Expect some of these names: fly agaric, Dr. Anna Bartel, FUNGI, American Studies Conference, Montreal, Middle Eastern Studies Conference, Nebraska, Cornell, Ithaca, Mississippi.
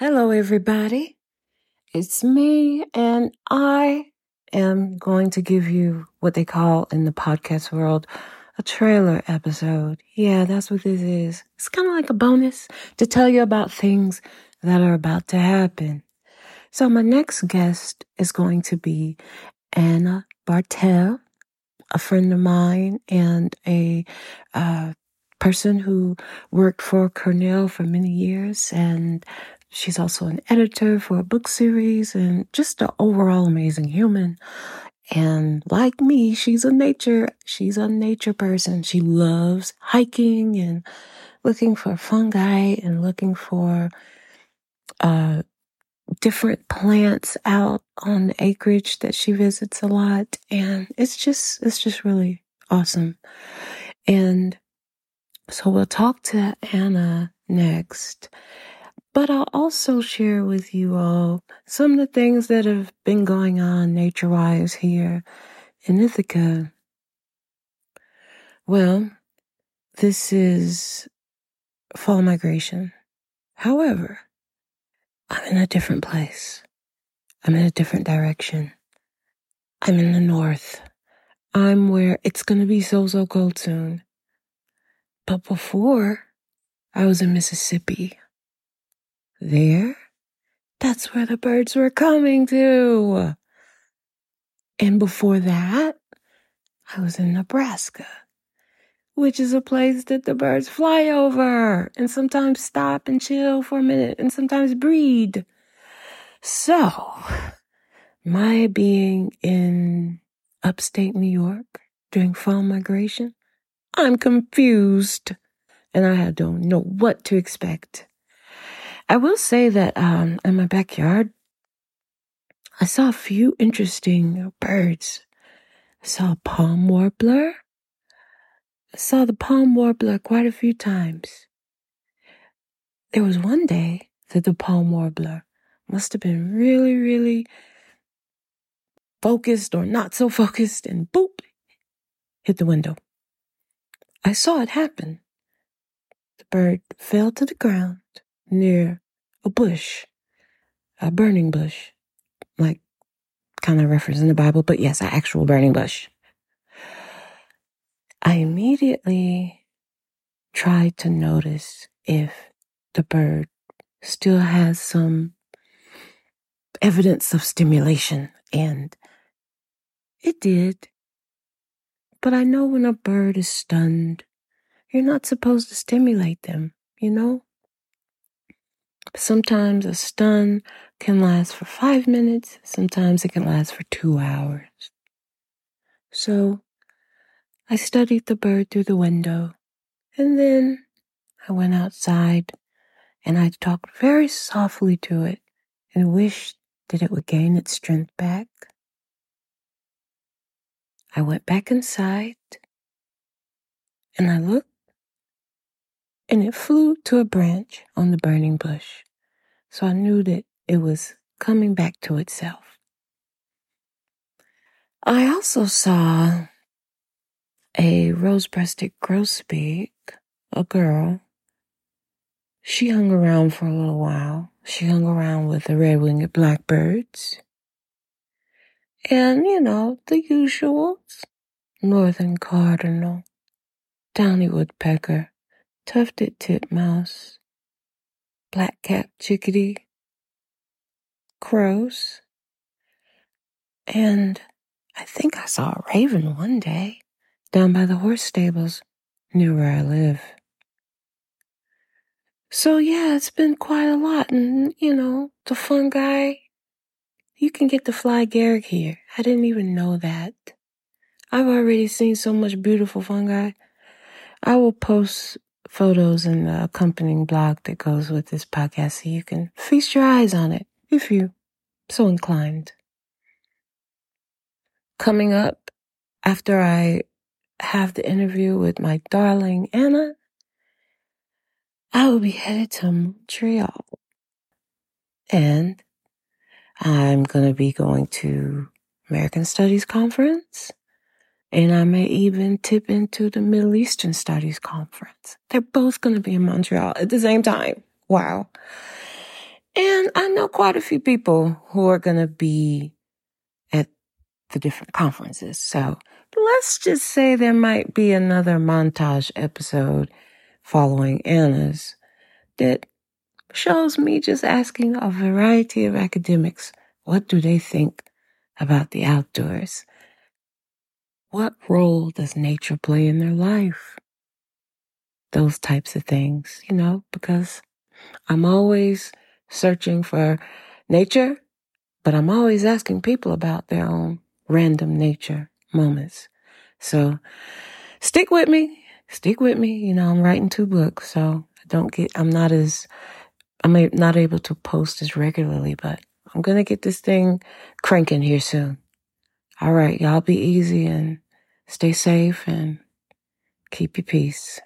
Hello, everybody. It's me, and I am going to give you what they call in the podcast world a trailer episode. Yeah, that's what this is. It's kind of like a bonus to tell you about things that are about to happen. So my next guest is going to be Anna Bartel, a friend of mine and a person who worked for Cornell for many years, and she's also an editor for a book series and just an overall amazing human. And like me, she's a nature person. She loves hiking and looking for fungi and looking for different plants out on the acreage that she visits a lot. And it's just really awesome. And so we'll talk to Anna next. But I'll also share with you all some of the things that have been going on nature-wise here in Ithaca. Well, this is fall migration. However, I'm in a different place. I'm in a different direction. I'm in the north. I'm where it's going to be so cold soon. But before, I was in Mississippi. There, that's where the birds were coming to. And before that, I was in Nebraska, which is a place that the birds fly over and sometimes stop and chill for a minute and sometimes breed. So, my being in upstate New York during fall migration, I'm confused and I don't know what to expect. I will say that in my backyard, I saw a few interesting birds. I saw a palm warbler. I saw the palm warbler quite a few times. There was one day that the palm warbler must have been really, really focused or not so focused and boop, hit the window. I saw it happen. The bird fell to the ground near a bush, a burning bush, like kind of reference in the Bible, but yes, an actual burning bush. I immediately tried to notice if the bird still has some evidence of stimulation, and it did. But I know when a bird is stunned, you're not supposed to stimulate them, you know? Sometimes a stun can last for 5 minutes. Sometimes it can last for 2 hours. So I studied the bird through the window, and then I went outside and I talked very softly to it and wished that it would gain its strength back. I went back inside and I looked, and it flew to a branch on the burning bush. So I knew that it was coming back to itself. I also saw a rose-breasted grosbeak, a girl. She hung around for a little while. She hung around with the red-winged blackbirds. And, you know, the usuals. Northern cardinal, downy woodpecker, tufted titmouse, black-capped chickadee, crows, and I think I saw a raven one day down by the horse stables near where I live. So yeah, it's been quite a lot, and you know, the fungi, you can get the fly agaric here. I didn't even know that. I've already seen so much beautiful fungi. I will post photos and the accompanying blog that goes with this podcast so you can feast your eyes on it if you so inclined. Coming up after I have the interview with my darling Anna, I will be headed to Montreal, and I'm going to be going to American Studies Conference. And I may even tip into the Middle Eastern Studies Conference. They're both going to be in Montreal at the same time. Wow. And I know quite a few people who are going to be at the different conferences. So let's just say there might be another montage episode following Anna's that shows me just asking a variety of academics, what do they think about the outdoors? What role does nature play in their life? Those types of things, you know, because I'm always searching for nature, but I'm always asking people about their own random nature moments. So stick with me. You know, I'm writing 2 books, so I'm not able to post as regularly, but I'm going to get this thing cranking here soon. All right, y'all be easy and stay safe and keep your peace.